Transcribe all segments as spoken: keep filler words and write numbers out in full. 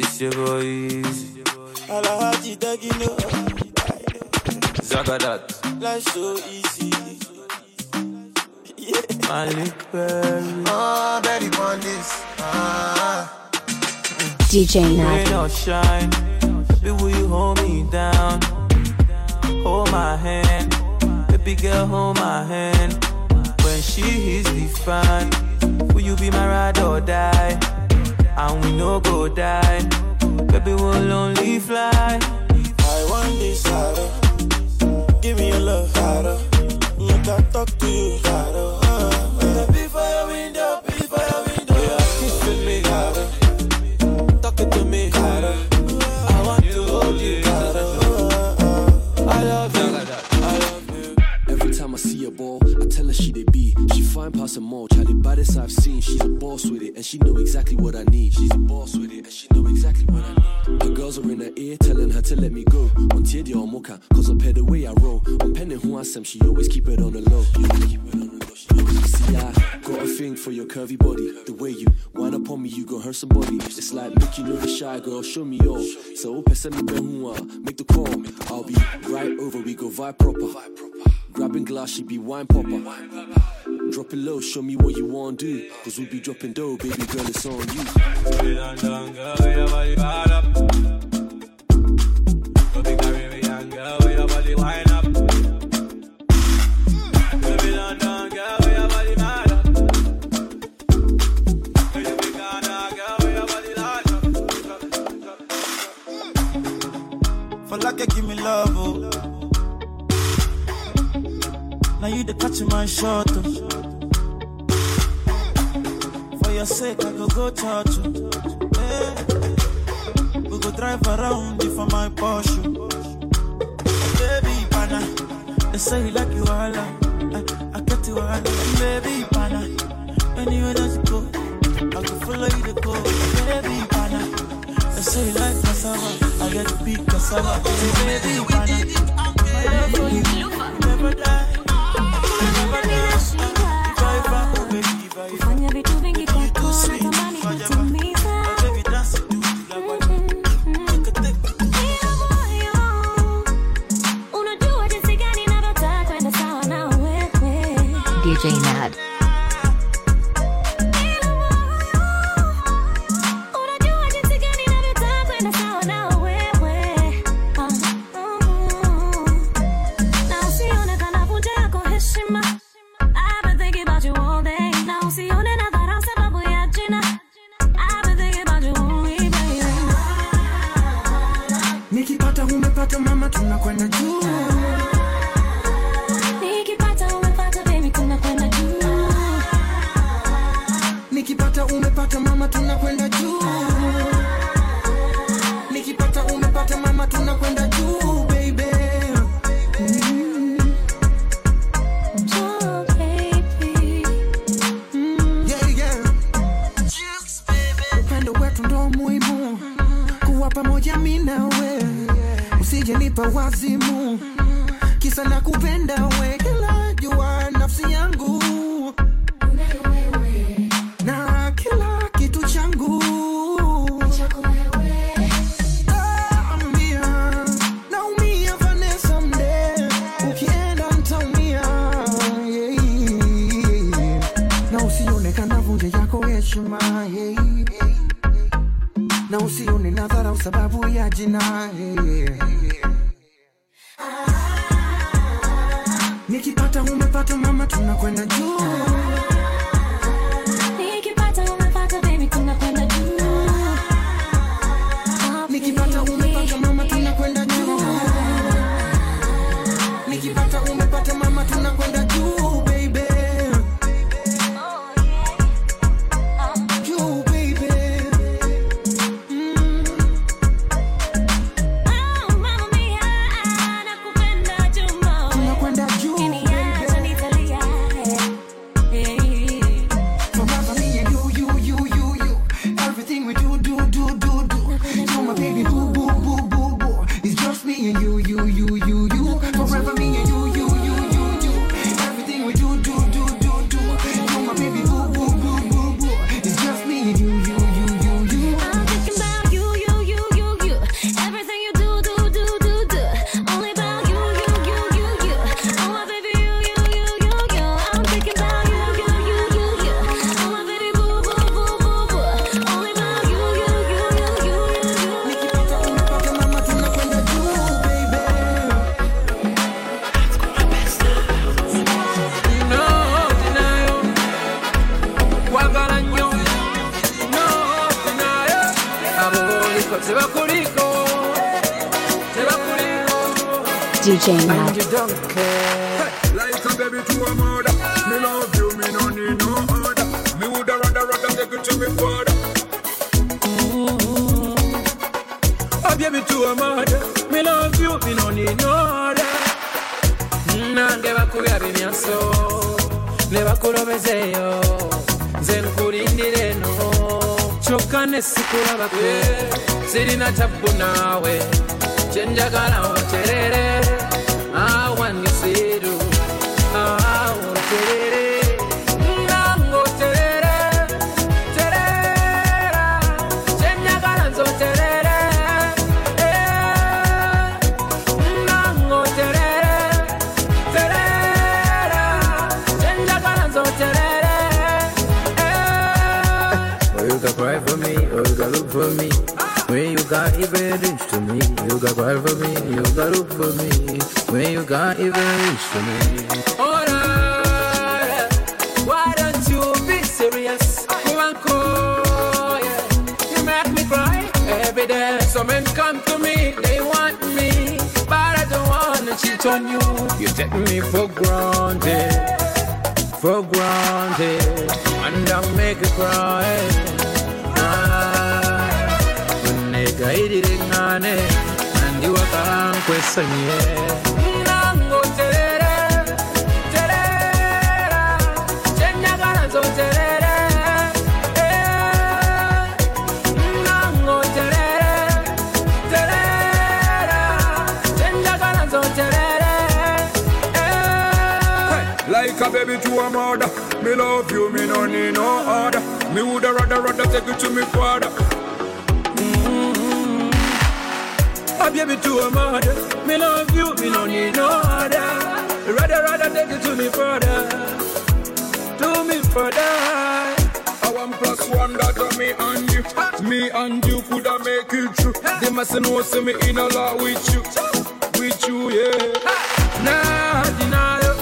It's your boys. Alhaji Dagino. Zagadat. Life so easy. Yeah. Malik Berry. Oh, Berry want this. Ah. D J Navi. Rain or shine, baby, will you hold me down? Hold my hand, baby girl, hold my hand. When she hits the fan, will you be my ride or die? And we no go die, baby we'll only fly. I want this harder, give me your love harder. Make I talk to you harder. Uh, uh. Be by your window, be by your window. Yeah, kiss to me harder, talk to me harder. I want to hold you harder. Uh, uh. I love you, I love you. Every time I see a ball, I tell her she they be. She fine past a mall, child, the baddest I've seen. She's a boss with it, and she know exactly what I need. She's a boss with it, and she know exactly what I need. The girls are in her ear, telling her to let me go. On Tiedi or Mocha, cause I pay the way I roll. On Penny who I am, she always keep it on the low. You always keep it on the low. She always see I got a thing for your curvy body. The way you wind up on me, you gon' hurt somebody. It's like, make you know the shy girl, show me all. So, person me benhua, make the call. I'll be right over, we go vibe proper. Grabbing glass, she be wine popper. Drop it low, show me what you want to do. Cause we be dropping dough, baby girl, it's on you. For like, give me love, oh. Now you the catch my shot. Oh. For your sake, I go go touch you. Yeah. We go drive around you for my Porsche. Baby, pana. They say you like you all. I, I get you all. Baby, pana. Anywhere that you go, I go follow you to go. Baby, pana. They say you like cassava. I get to be cassava. Baby, pana. My love you never die. Kufanya vitu vingi kwa kosa tamani kutimiza. Unajua jinsi gani navyotaka kwenda sawa na wewe. D J Nad. Unajua jinsi gani navyotaka kwenda sawa na wewe. Na usionekana vunja yako heshima. Tunakwenda juu. Nikipata umepata baby tunakwenda juu. Nikipata umepata mama tunakwenda juu. Nikipata umepata mama tunakwenda juu baby. Mm. Oh, baby. Mm. Yeah yeah. Just baby. Upendo wetu ndo muhimu. Kuwa pamoja mimi na wewe. Usijenipa wazimu, kisa na kupenda we, kila jua nafsi yangu, na kila kitu changu, naumia, naumia Vanessa someday, ukienda ntaumia, na usionekana vunja yako heshima, na usione nadharau sababu ya jina. Nikipata umepata mama tunakwenda juu. Nikipata umepata baby tunakwenda juu. Nikipata umepata mama tunakwenda juu. Nikipata umepata mama tunakwenda juu baby. Juu baby. Mm. Oh mama mia nakupenda juu. Tunakwenda juu. Yeah. wagaranyo noho nayo abo liko tebakuliko tebakuliko D J Max. You don't care like a baby to a mother. Me love you, me no need no other. Me woulda rather rather take you to me father. A baby to a mother. Me love you, me no need no other. Nangeba kugabi miaso. Neba kulobezeyo. Zenu kulindireno. Chokane sikula bakwe. Zirina chapu nawe. Chenjagala wacherere. Awa nisiru. Awa terere. Nango terere. Terera. Chenjagala nzo terere. Nango terere. Terera. Chenjagala nzo terere. Oh, you got cry for me. Oh, you got look for me. When you got even rich to me, you got cry for me, you got look for me. When you got even rich to me. Alright, why don't you be serious? Go and call, yeah. You make me cry every day. Some men come to me, they want me, but I don't wanna cheat on you. You take me for granted, for granted, and I make you cry. And you are question Nango terere, terera, Chenagara so terere, Nango terere, terera, Chenagara so terere. Like a baby to a mother, me love you, me no need no other. Me woulda rather rather take you to me father. A baby to a mother, me love you, me no need no other. Rather, rather take it to me further, to me further. I want plus one that on me and you, me and you coulda make it true. They must know see me in a lot with you, with you, yeah. Nah, denial,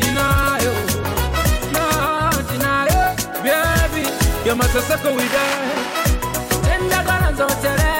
denial, nah denial, baby. You must suffer with that. Tender guns on terrain.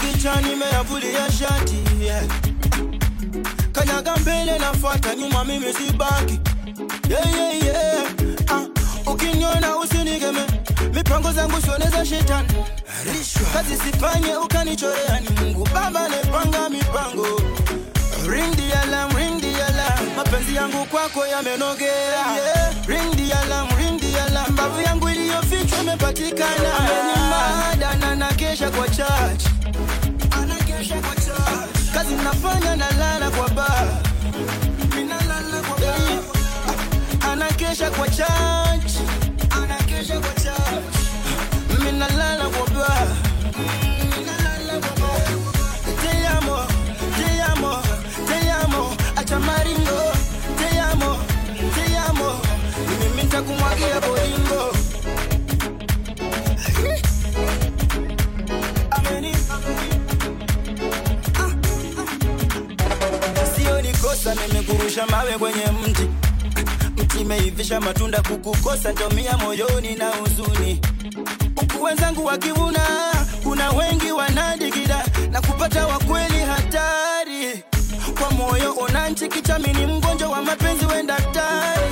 Kichami ni mgonjwa wa mapenzi wenda daktari.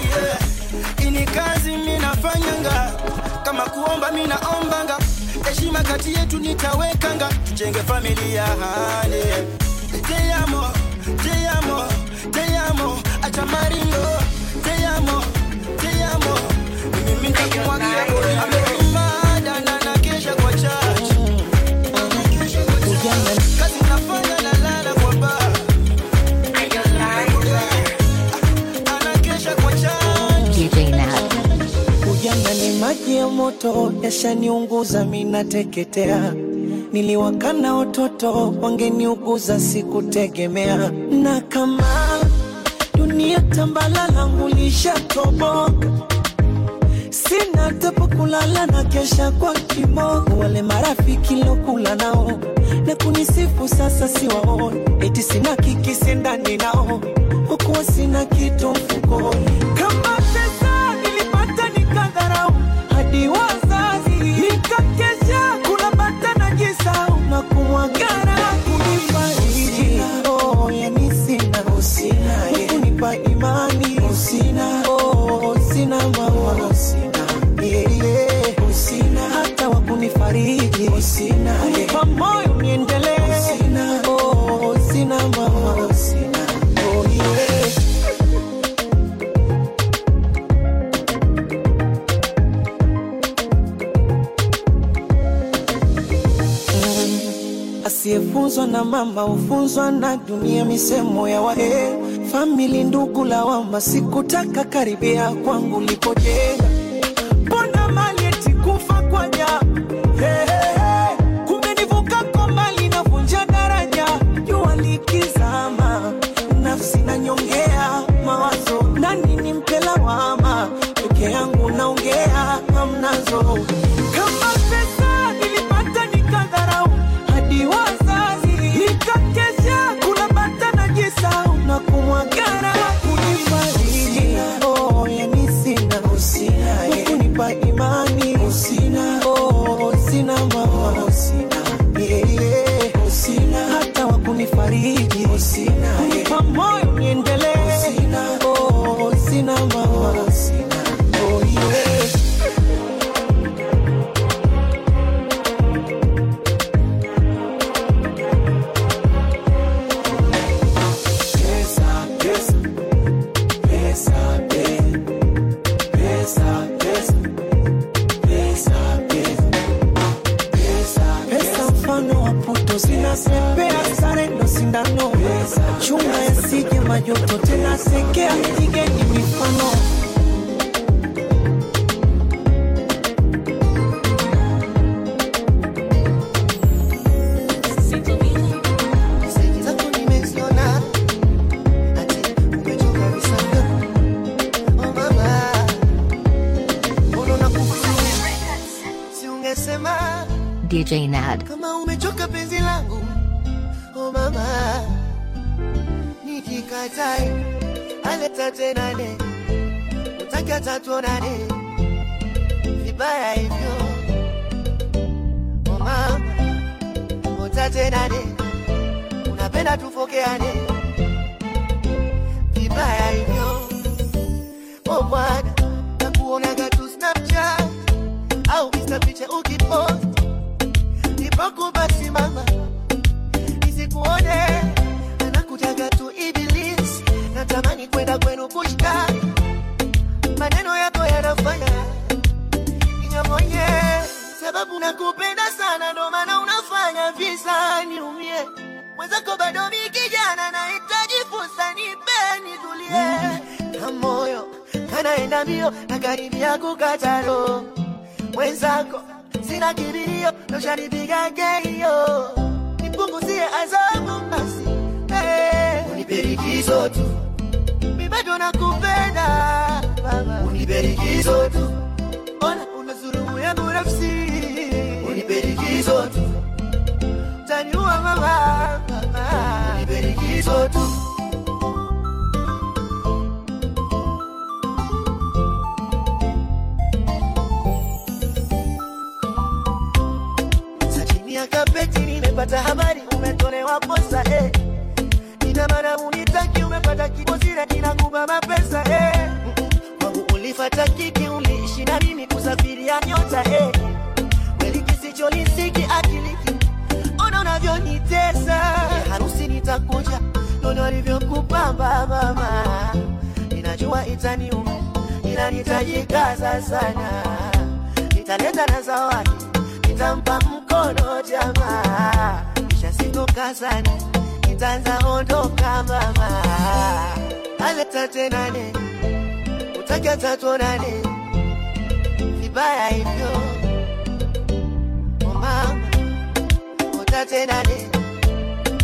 naomba mimi naombanga heshima kati yetu nitawekanga tujenge familia hali te amo te amo te amo acha maringo te amo te amo mimi nitakumwagia bure amekumbana na nakesha kwa church kazi nafanya nalala kwa bar anakesha kwa church Ujanga ni maji ya moto, yashaniunguza mimi nateketea. Niliwakana watoto, wangeniuguza sikutegemea. Na kama dunia tambalala ulishatoboka, sina tapakulala na kesha kwa kimogo. Wale marafiki lokula nao, na kunisifu sasa siwao. Eti sina kikisi ndani nao, huku sina kitu mfukoni. Kama wazazi nikakesha kuna bata na jisa unakumwagana kunifariji oh yani sina usina kunipa imani usina oh sina mama usina yeye usina hata wakunifariji usina kwa moyo niendelee usina oh sina mama usina oh yeye Asiyefunzwa na mama ufunzwa na dunia misemo ya wae family ndugu lawama sikutaka karibia kwangu lipoje bona mali eti kufa kwa jabu hey, hey, hey. Kumbe nivuka kwa mali na vunja daraja jua likizama nafsi na nyongea mawazo nani ni mpela wama peke yangu naongea hamnazo kama pesa nilipata nikadharau wazazi nikakesha kuna bata na jisa unakumwagana kunifariji oh yani sina usina kunipa imani usina oh sina mama usina yeye usina hata wakunifariji usina kwa moyo niendelee usina oh sina mama usina oh yeye Yo no te la sé que aplique ni mi fano D J Nad kama umechoka penzi langu oh mama Nikikatai, aleta tenane, utakia tatuonane, vibaya hivyo oh mama, utatenane, unapenda tufokeane, vibaya hivyo oh mwana, nakuona katu Snapchat, au Insta piche ukipost, nipokubasi mama, nisikuone Tamani kwenda kwenu kushika Maneno yako yanafanya Inyamonye Sababu nakupenda sana Ndo maana unafanya visa niumie Mwenzako bado mi kijana Nahitaji fursa nipe nitulie Na moyo Kanaenda mbio Nakaribia kukata roho Mwenzako Sina kibirio Ndo shanipiga ngeyo Nipunguzie adhabu basi hey. Unipirikizo tu Bado nakupenda baba Uniberikizo tu Ona unazuru yangu nafsi Uniberikizo tu Utaniua mama Uniberikizo tu Sajini ya kapeti nimepata habari Umetolewa posa eh Nitamana unitaki umepata kibozira Kinakupa mapesa eh Kwangu ulifata kiki uliishi na mimi kusafiria nyota eh Nisiki akiliki ono navyonitesa harusi nitakuja nono nilivyokupamba mama ninajua itaniuma ila nitajikaza sana nitaleta na zawadi nitampa mkono jamaa kisha sitoka sana nitaanza ondoka mama aleta tena nene utakata tuonane vibaya hivyo tenane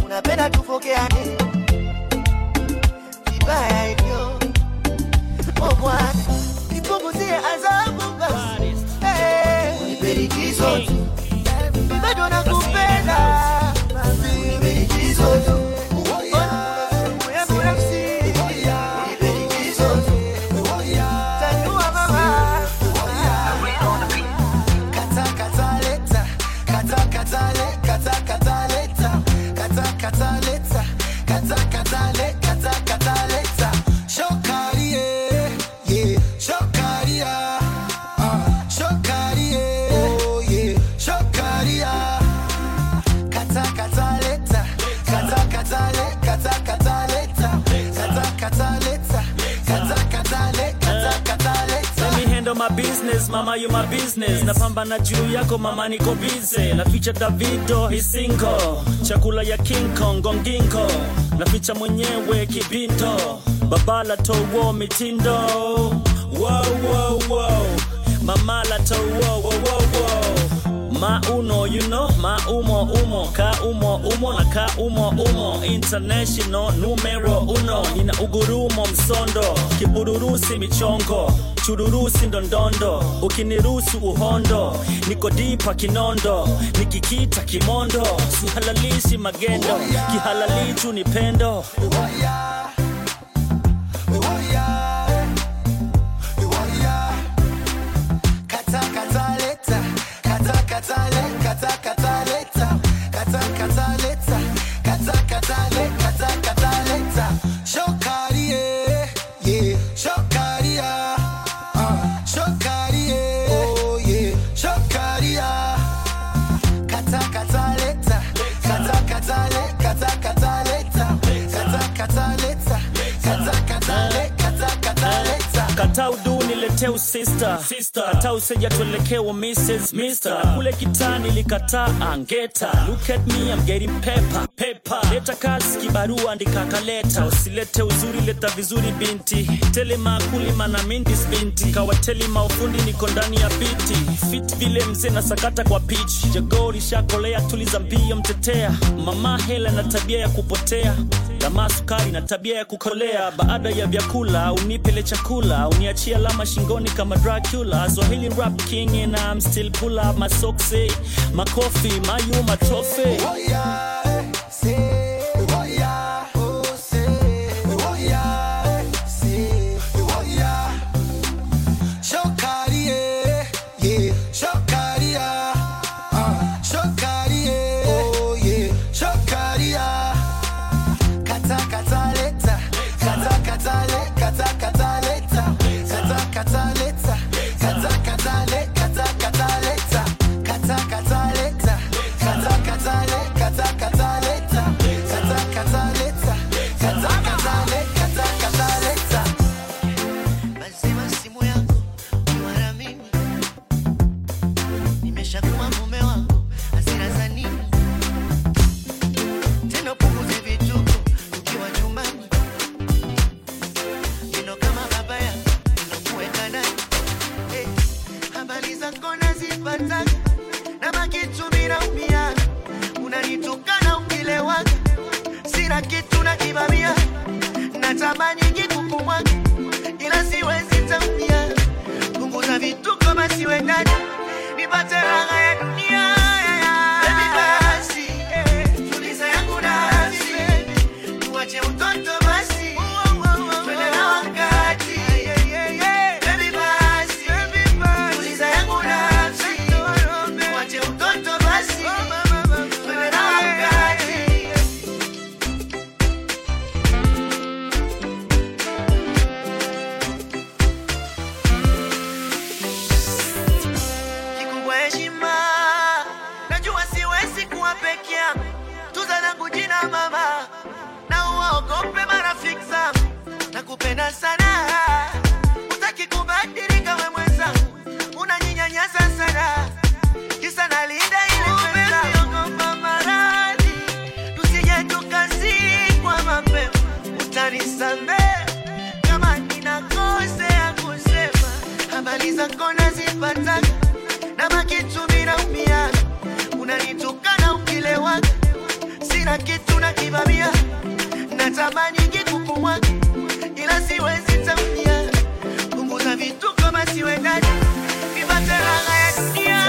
unapenda tufokeane vibaya hivyo oh bwana nipunguzie adhabu basi uniperikizo tu bado nakupenda uniperikizo tu business mama you my business napambana juu yako mama niko busy naficha Davido his single chakula ya King Kong gongingo naficha mwenyewe kibinto babala towo mitindo wow wow wow mama la towo wow wow wow ma uno you know ma umo umo ka umo umo na ka umo umo international numero uno ina ugurumo msondo kibururusi michongo chururusi ndondondo ukinirusu uhondo niko dipa kinondo nikikita kimondo sihalalishi magendo kihalalichu ni pendo Teu sister, sister, hata useja tuelekeo missus, mister kule kitani likataa angeta look at me I'm getting pepper, pepper leta kazi kibarua andika kaleta usilete uzuri leta vizuri binti tele makulima na mindis binti kawateli maufundi niko ndani ya biti fit vile mzee na sakata kwa pitch jagori shakolea tuliza mbio mtetea mama hela na tabia ya kupotea kama sukari na tabia ya kukolea baada ya vyakula unipele chakula uniachie alama shingoni kama Dracula Swahili rap king and I'm still pull up my socks eh my coffee my you my trophy oh yeah say mama, na uogope mara fiksa, nakupenda sana. Utaki kubadilika we mwenzangu, unaninyanyasa sana. Kisa nalinda ile pesa. Uogopa maradi, tusije tukazikwa mapema. Utanisamehe kama ninakosea kusema. Habari zako nazipata, nabaki tu bila umia. Unanitukana ukilewa, sina kitu nakivamia. Natamani kukupumua, ila siwezi tamia. Punguza vitu kama siwendani, nipate raha ya dunia.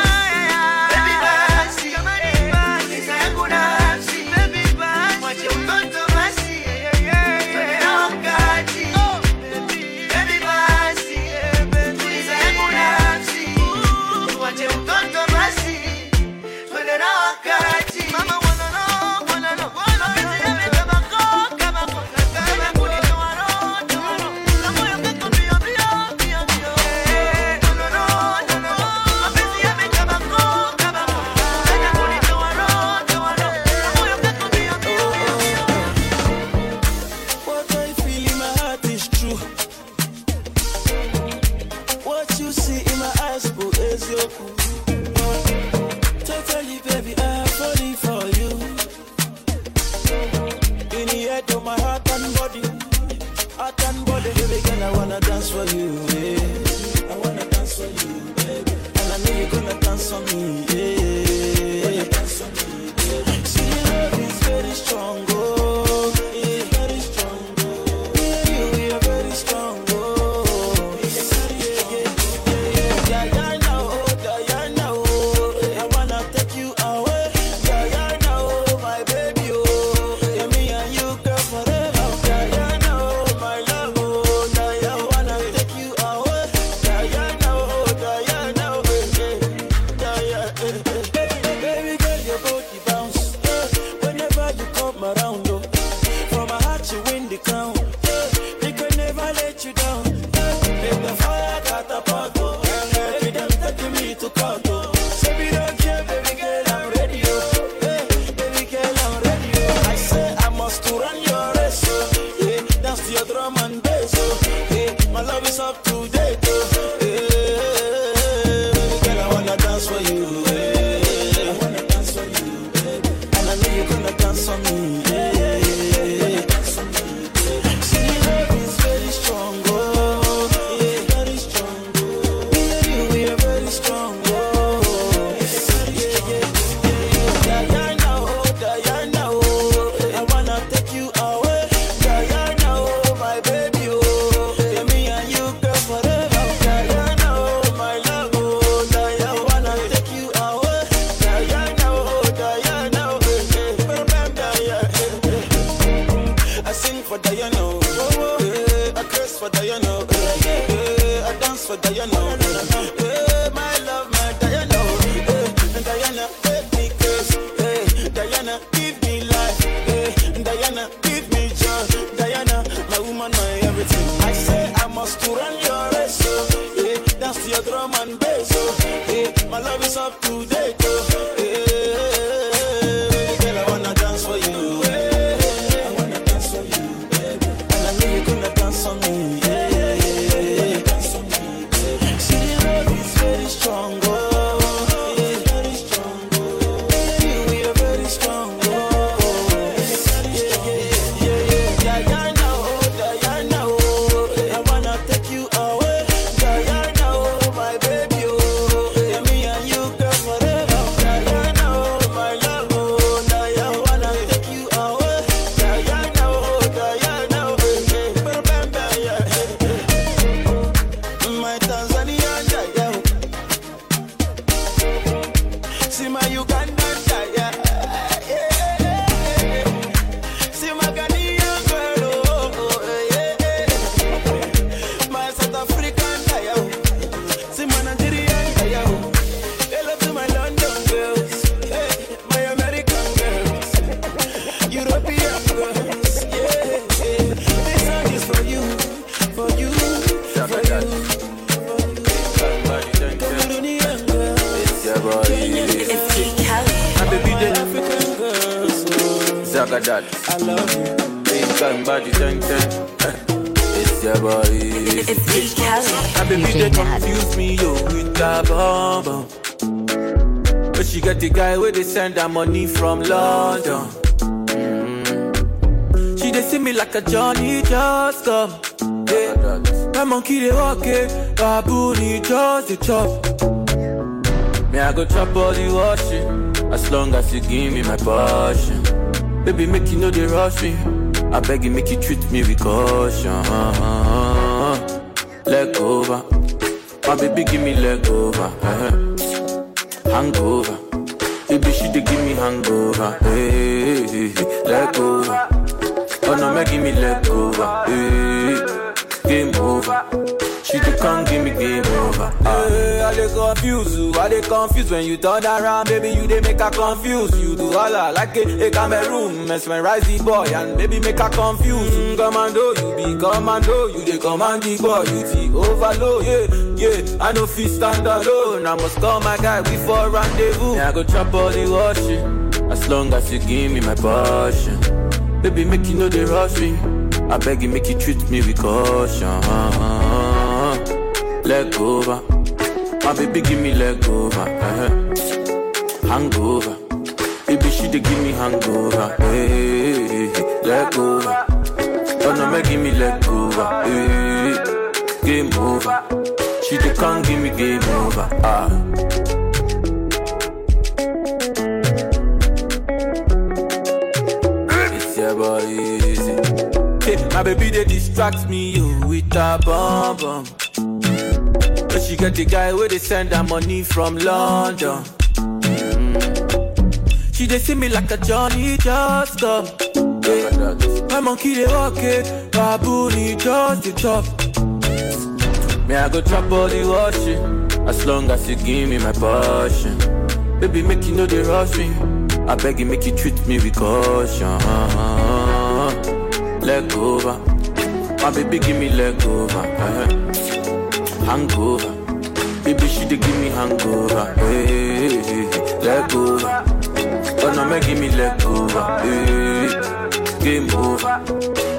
Shaka Daddy. I love you. Big time body, ten ten. It's your boy. It's, it's Big Cali. I believe they confuse me, yo, with that bomb. But she got the guy where they send her money from London. Mm-hmm. She they see me like a Johnny just come. Yeah. My monkey they walk it, baboon he just the chop. Me I go chop all the washing, as long as you give me my passion. Baby make you know they rush me, I beg you make you treat me with caution. Leg over, my baby give me leg over. Uh-huh. Hangover, baby she dey give me hangover. Hey, hey, hey. Let go, oh no, make give me let go. Hey, game over, she dey come give me game over. Hey, I dey confuse you, I dey confuse when you turn around, baby you dey make her confuse. You do all I like it, a Cameroon, mesmerize the boy and baby make her confuse. Mm, commando, you be commando, you dey command the boy, you see overload, yeah. Yeah, I know fi stand alone. I must call my guy before rendezvous. Yeah, I go chop all the washing, as long as you give me my passion. Baby, make you know they rush me. I beg you, make you treat me with caution. Leg over, my baby give me leg over. Uh-huh. Hangover, baby she dey give me hangover. Hey, hey, hey. Leg over, oh no, make give me leg over. Hey, game over. She just can't give me game over. Ah. It's your boy, easy. Hey, my baby, they distract me, yo, with a bomb bomb. But she got the guy where they send her money from London. Mm-hmm. She they see me like a Johnny just come. Hey. My monkey, they walk it, baboon, he just the top. Me I go trap all the washing, as long as you give me my passion. Baby make you know they rush me, I beg you make you treat me with caution. Leg over, my baby give me leg over. Uh-huh. Hangover, baby she dey give me hangover. Hey, hey, hey. Leg over, oh no me give me leg over. Hey, game over.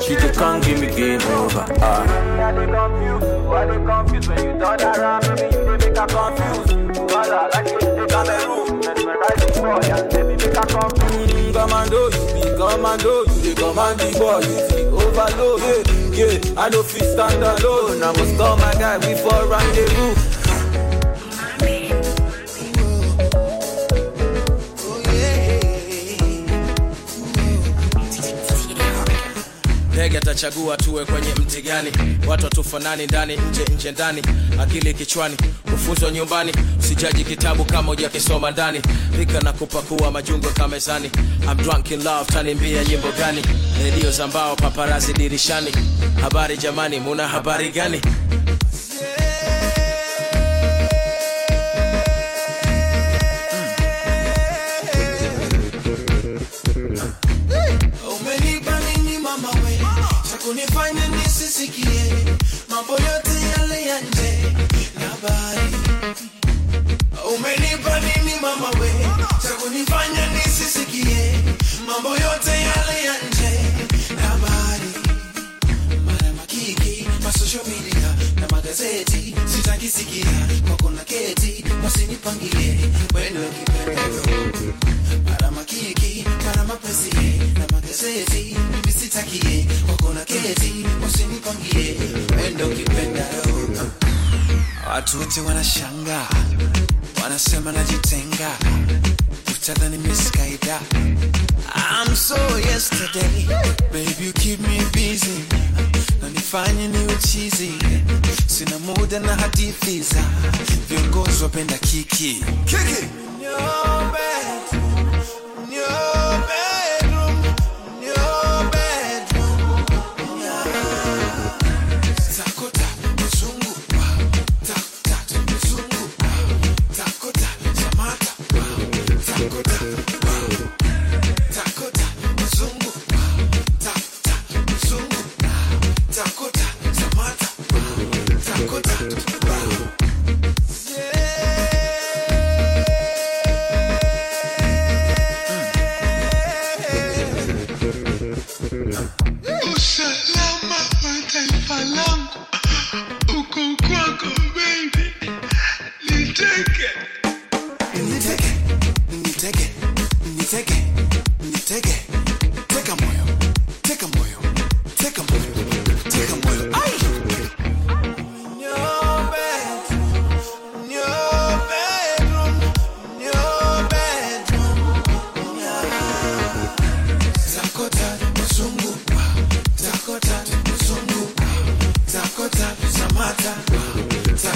She just can't give me game over. Ah. I dey confused, I dey confused when you turn around, baby you dey make her confused. All I like is the Cameroon, mesmerizing boy, and baby make her confused. Mm, commando, you be commando, you dey command the boy, you see overload. Yeah, yeah, I no fit stand alone, I must call my guy before rendezvous. Ndege atachagua tuwe kwenye mti gani. Watu watufanani ndani, nje nje ndani. Akili kichwani, kufunzwa nyumbani. Usijaji kitabu kama hujakisoma ndani. Rika na kupakua majungo kamezani. I'm drunk in love, tanimbia nyimbo gani. Radio za mbao, paparazi dirishani. Habari jamani, muna habari gani? Watu wote wanashanga, wanasema najitenga, utadhani miskaida. I'm so yesterday, baby you keep me busy, na nifanye ni uchizi, sina muda na hadithi za viongozi wapenda kiki. Kiki! D J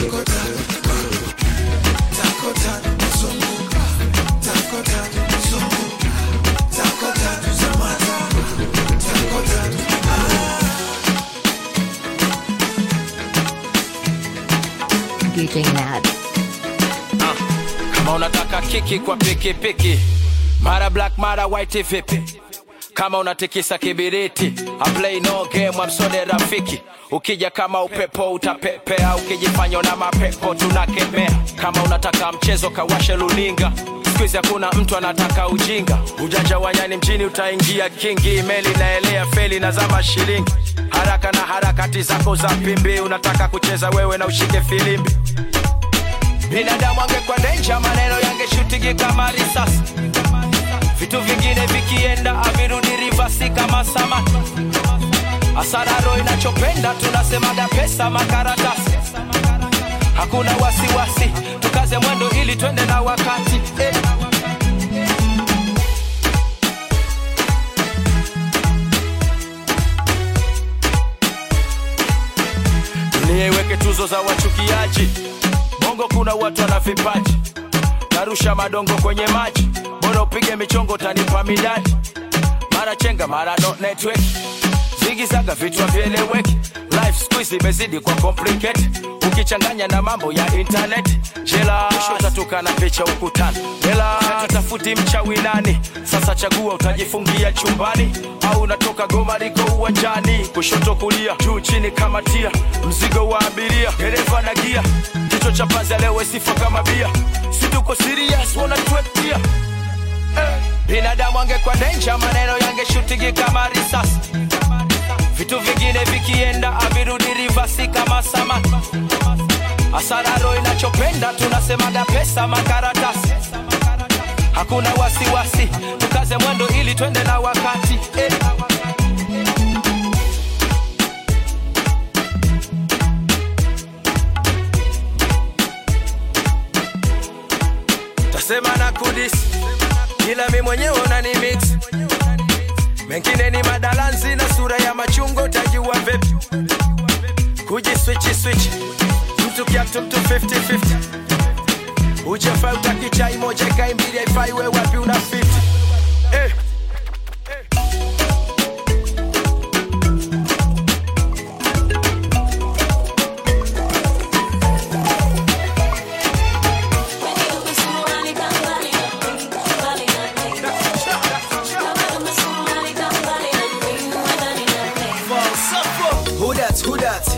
Mad. Kama unataka kiki kwa piki piki, mara black mara white vipi? Kama unatikisa kibiriti, I play no game, I'm so de rafiki. Ukija kama upepo utapepea, ukijifanya na mapepo tunakemea. Kama unataka mchezo kawashe luninga, squeeze hakuna mtu anataka ujinga. Ujanja wanyani mjini utaingia kingi, meli na elea feli na zama shilingi. Haraka na harakati zako za pimbi, unataka kucheza wewe na ushike filimbi. Binadamu angekuwa danger, maneno yangeshutingi kama risasi. Vitu vingine vikienda avirudi reverse kama sama. Asara roho inachopenda tunasema da pesa makaratasi. Hakuna wasiwasi, tukaze mwendo ili twende na wakati. Eh. Niweke tuzo za wachukiaji, bongo kuna watu wana vipaji. Narusha madongo kwenye maji, bora upige michongo tanipa midani. Mara chenga mara no network, zigizaga vitu havieleweki. Life squeeze imezidi kwa complicated, ukichanganya na mambo ya internet. Jela utatukana na picha ukutani, jela utafuti mchawi nani. Sasa chagua, utajifungia chumbani au unatoka Goma liko uwanjani. Kushoto kulia, juu chini kama tia, mzigo wa abiria, dereva na gia. Kicho cha panza leo sifa kama bia, situko serious wanna twetia. Binadamu angekuwa danger, maneno yangeshutingi kama risasi. Vitu vingine vikienda avirudi reverse kama sama. Asara roho inachopenda tunasema da pesa makaratasi. Hakuna wasiwasi, tukaze mwendo ili twende na wakati. Eh. Tasema na kudisi, ila mimi mwenyewe unanimix. Mengine ni madalanzi na sura ya machungo, tajua vipi kuji switch switch. Mtu kia mtu mtu fifty fifty, ujafai utakichai moja kai mbili haifai, we wapi una fifty. Eh.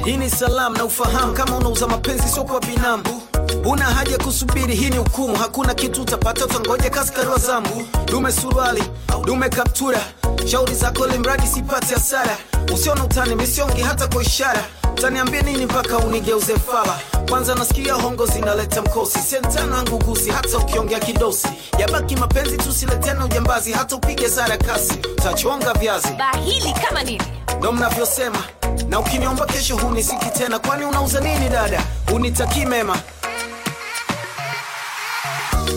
Hii ni salamu na ufahamu, kama unauza mapenzi sio kwa binambu. Una haja kusubiri, hii ni hukumu, hakuna kitu utapata, utangoja kaskari wa zambu. Dume suruali, dume kaptura, shauri zako limradi sipati hasara. Usiona utani, misiongi hata kwa ishara. Utaniambia nini mpaka unigeuze fala? Kwanza nasikia hongo zinaleta mkosi, sentana angu gusi hata ukiongea kidosi. Yabaki mapenzi tusiletena ujambazi, hata upige sara kasi utachonga viazi. Bahili kama nini ndo mnavyosema, na ukiniomba kesho hunisiki tena. Kwani unauza nini dada? Unitaki mema.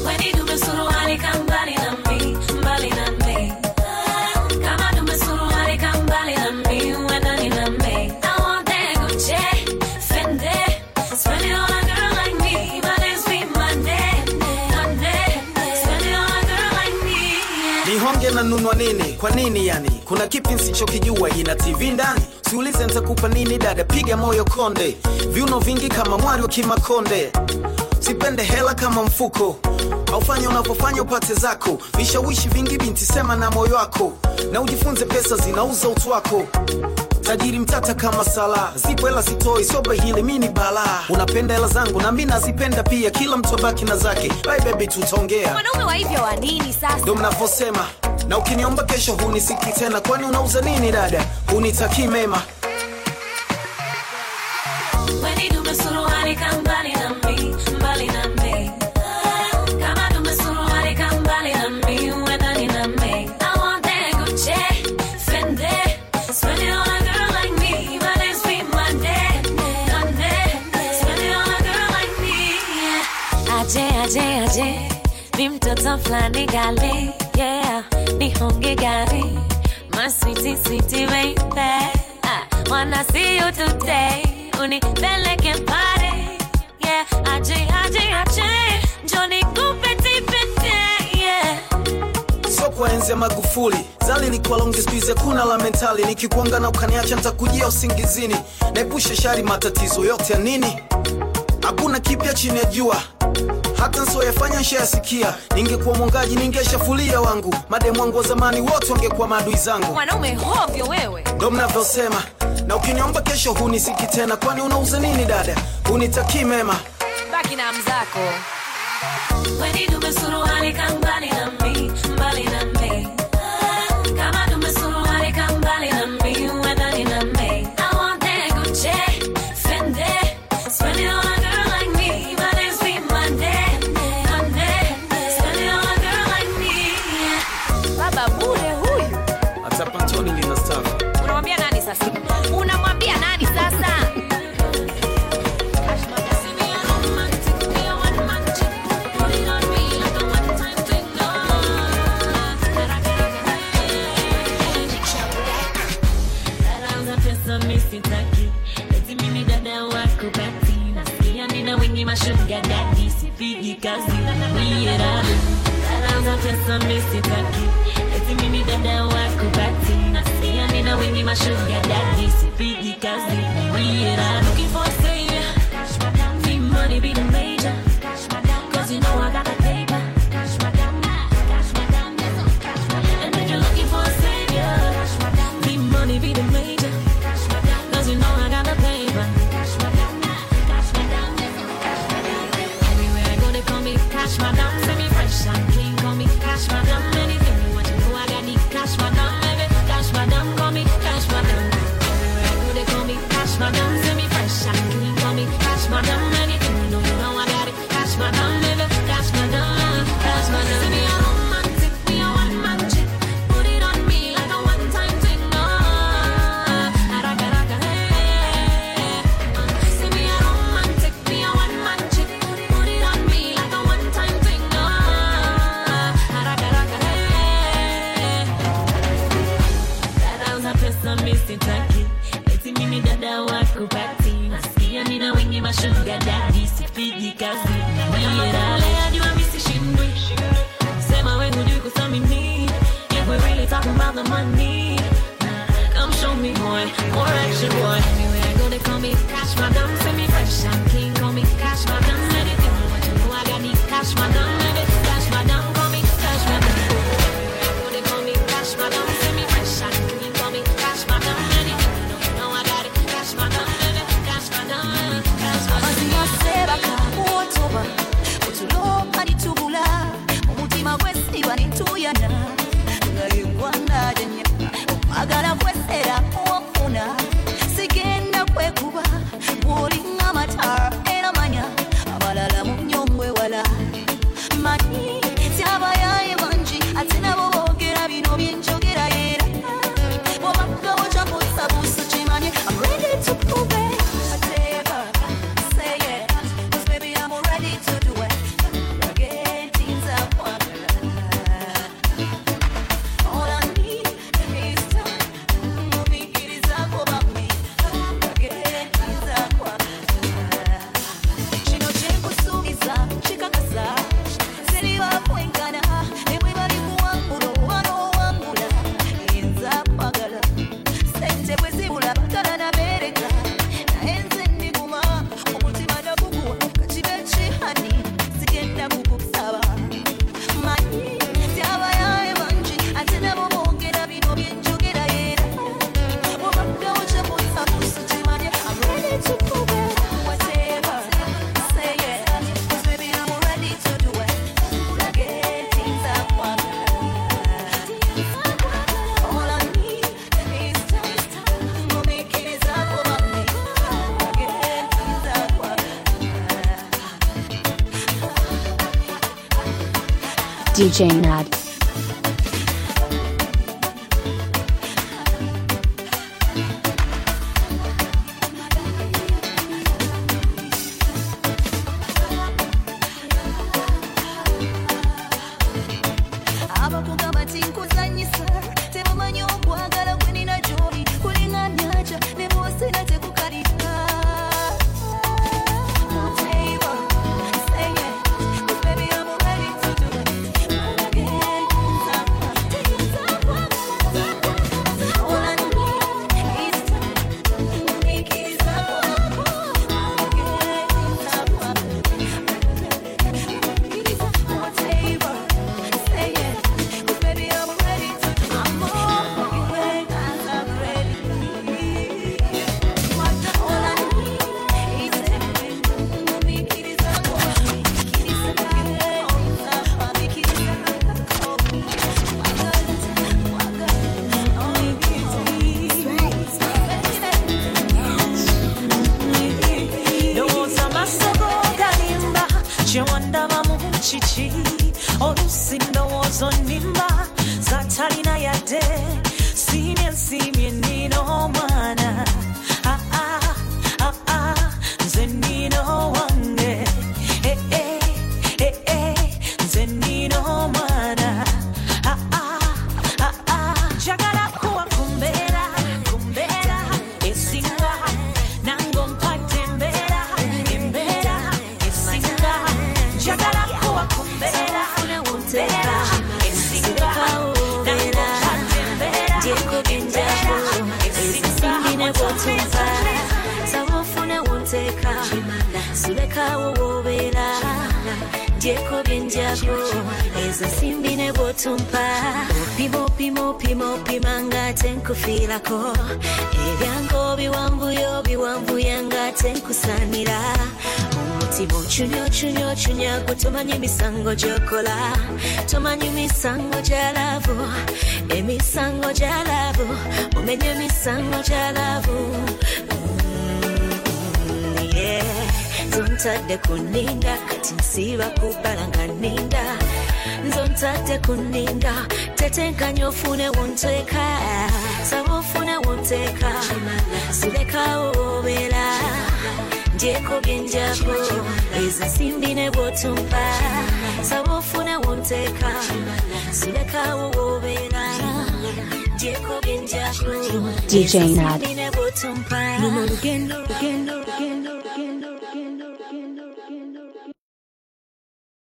Kwani tumesuruhani kambali na mbi, mbali na mbi. Kama tumesuruhani kambali na mbi, uwe nani na mbi. I want that Gucci, Fendi, spend it on a girl like me. Mondays be Monday, Monday, spend it on a girl like me. Ni honge na nunua nini? Kwa nini yani? Kuna kipi nsichokijua ina T V ndani? Siulize nitakupa nini dada, piga moyo konde. Viuno vingi kama mwari wa Kimakonde. Sipende hela kama mfuko, aufanya unapofanya upate zako. Vishawishi vingi binti, sema na moyo wako, na ujifunze pesa zinauza utu wako. Tajiri mtata kama sala, zipo hela sitoi, soba hili mini bala. Unapenda hela zangu na mimi nazipenda pia, kila mtu abaki na zake. Bye baby tutaongea. Wanaume wa hivyo wa nini sasa? Ndio mnavyosema. Na ukiniomba kesho hunisiki tena. Kwani unauza nini dada? Unitaki mema. Kwani tumesuruhani kambali na mbi, mbali na mbi. Kama tumesuruhani kambali na mbi, uwe nani na mbi. I want that Gucci, Fendi, spend it on a girl like me. Mondays be Monday, Monday, spend it on a girl like me. Aje, aje, aje, ni mtoto flani gali, yeah. Ni honge gari, my sweetie, sweetie baby. I wanna see you today, unipeleke party. ya Magufuli. Zali ni kwa longe spize kuna la mentali. Nikikuanga na ukaniacha nitakujia usingizini. Naepusha shari matatizo yote ya nini. Hakuna kipya chini ya jua. Hata nsoyafanya nshayasikia. Ningekuwa mwongaji ningeshafulia wangu. Mademu wangu wa zamani wote wangekuwa maadui zangu. Mwanaume hovyo wewe. Ndio mnavyosema. Na ukiniomba kesho hunisiki tena. Kwani unauza nini dada? Unitakii mema. Baki na mzako. Weni tumesuruhani kambali na mbi, mbali na mbi. Kama tumesuruhani kambali na mbi, wedani na mbi. I want that Gucci, Fendi, spend it on a girl like me. Mondays be Monday, Monday, spend it on a girl like me. Baba bure huyu. Atapantoni lina staff. Unamwambia nani sasa? Unamwambia nani sasa? Sugar daddy, biggie kazi, niera. Kalanza pesa mesi taki, eti mimi dada wako bati. Nasikia nina wingi ma sugar daddy, biggie kazi, niera. Looking for a savior, cash my down, need money be the major, cash my down, cause you know I got the paper, cash my down, cash my down, cash my down. And if you're looking for a savior, cash my down, need money be the major, cash my down, cause you know I got the paper, cash my down. Cash madam, send me fresh and clean, call me cash madam. Anything you want to know, I got need cash madam, baby. Cash madam, call me cash madam. Everywhere do they call me cash madam, send me fresh and clean, call me cash madam. Anything you know, you know I got it, cash madam, baby. Cash madam, cash madam. Send me a romantic, we a one man chick. Put it on me like a one time thing, no. Raka raka hey. Send me a romantic, we a one man chick. Missy Taki, eti mimi dada wako bati. Nasikia nina wingi ma sugar daddy, sipigi kazi. Niera lea jua misi shindwi. Sema we hujui kuthamini. If we really talking about the money, come show me boy, more action boy. Anywhere I go they call me cash madam. Send me fresh and clean, call me cash madam. Anything you want to know I got need cash madam. Baby, cash madam, call me cash madam. Anywhere I go they call me cash madam. Send me fresh and clean, call me cash madam. Anything you don't know I got it, cash madam. Cash madam, cash madam. Maziyaseba kamuotoba kutulopa nitubula. Umutima wesi wanituyana. Tungalimwana jenya. Umagala wesera uwakuna. Sigenda kwekuba. Mwolinga matara enamanya. Abalala mnyongwe wala. Mani tiaba ya evanji. Atina wogera bino bienjogera yera. I'm ready to prove it. I say it, say it. Cause baby I'm ready to do it. Forget things I want. All I need is time. Moving it is up about me. Forget things I want. She no chembo sumiza, she kakasa. Seri wa kuingana, everybody muamuro, wano wamula. Inza pagala, sente wezi mula. D J Nad. Yeah. chichi olusi ndowozo nimba zatalina yade simye simye nino mwana ah ah ah ah zenino wange eh eh eh eh zenino mwana ah ah ah ah jagala kuwa kumbera kumbera esinga nango mpate mbera mbera esinga jagala kuwa kumbera kumbera esinga nango mpate mbera diego genjako esinga nebotumba zawofuna wonteka suleka wobera diego genjako esinga nebotumba pimo pimo pimo pimanga tenkufila ko ebyango biwambu yo biwambu yanga tenkusanira Tibo chunyo chunyo chunya kutomanyi misango jokola Tomanyi misango jalavu E misango jalavu Umenye misango jalavu mm, Yeah Zontate kuninda katinsiwa kupalanga ninda Zontate kuninda Tetenka nyofune wonteka Savofune wonteka Sileka uwela Dieko genjako, eza simbine botumpa Sabofune wonteka, sileka uwobera Dieko genjako, eza simbine botumpa Numa lugendo, lugendo, lugendo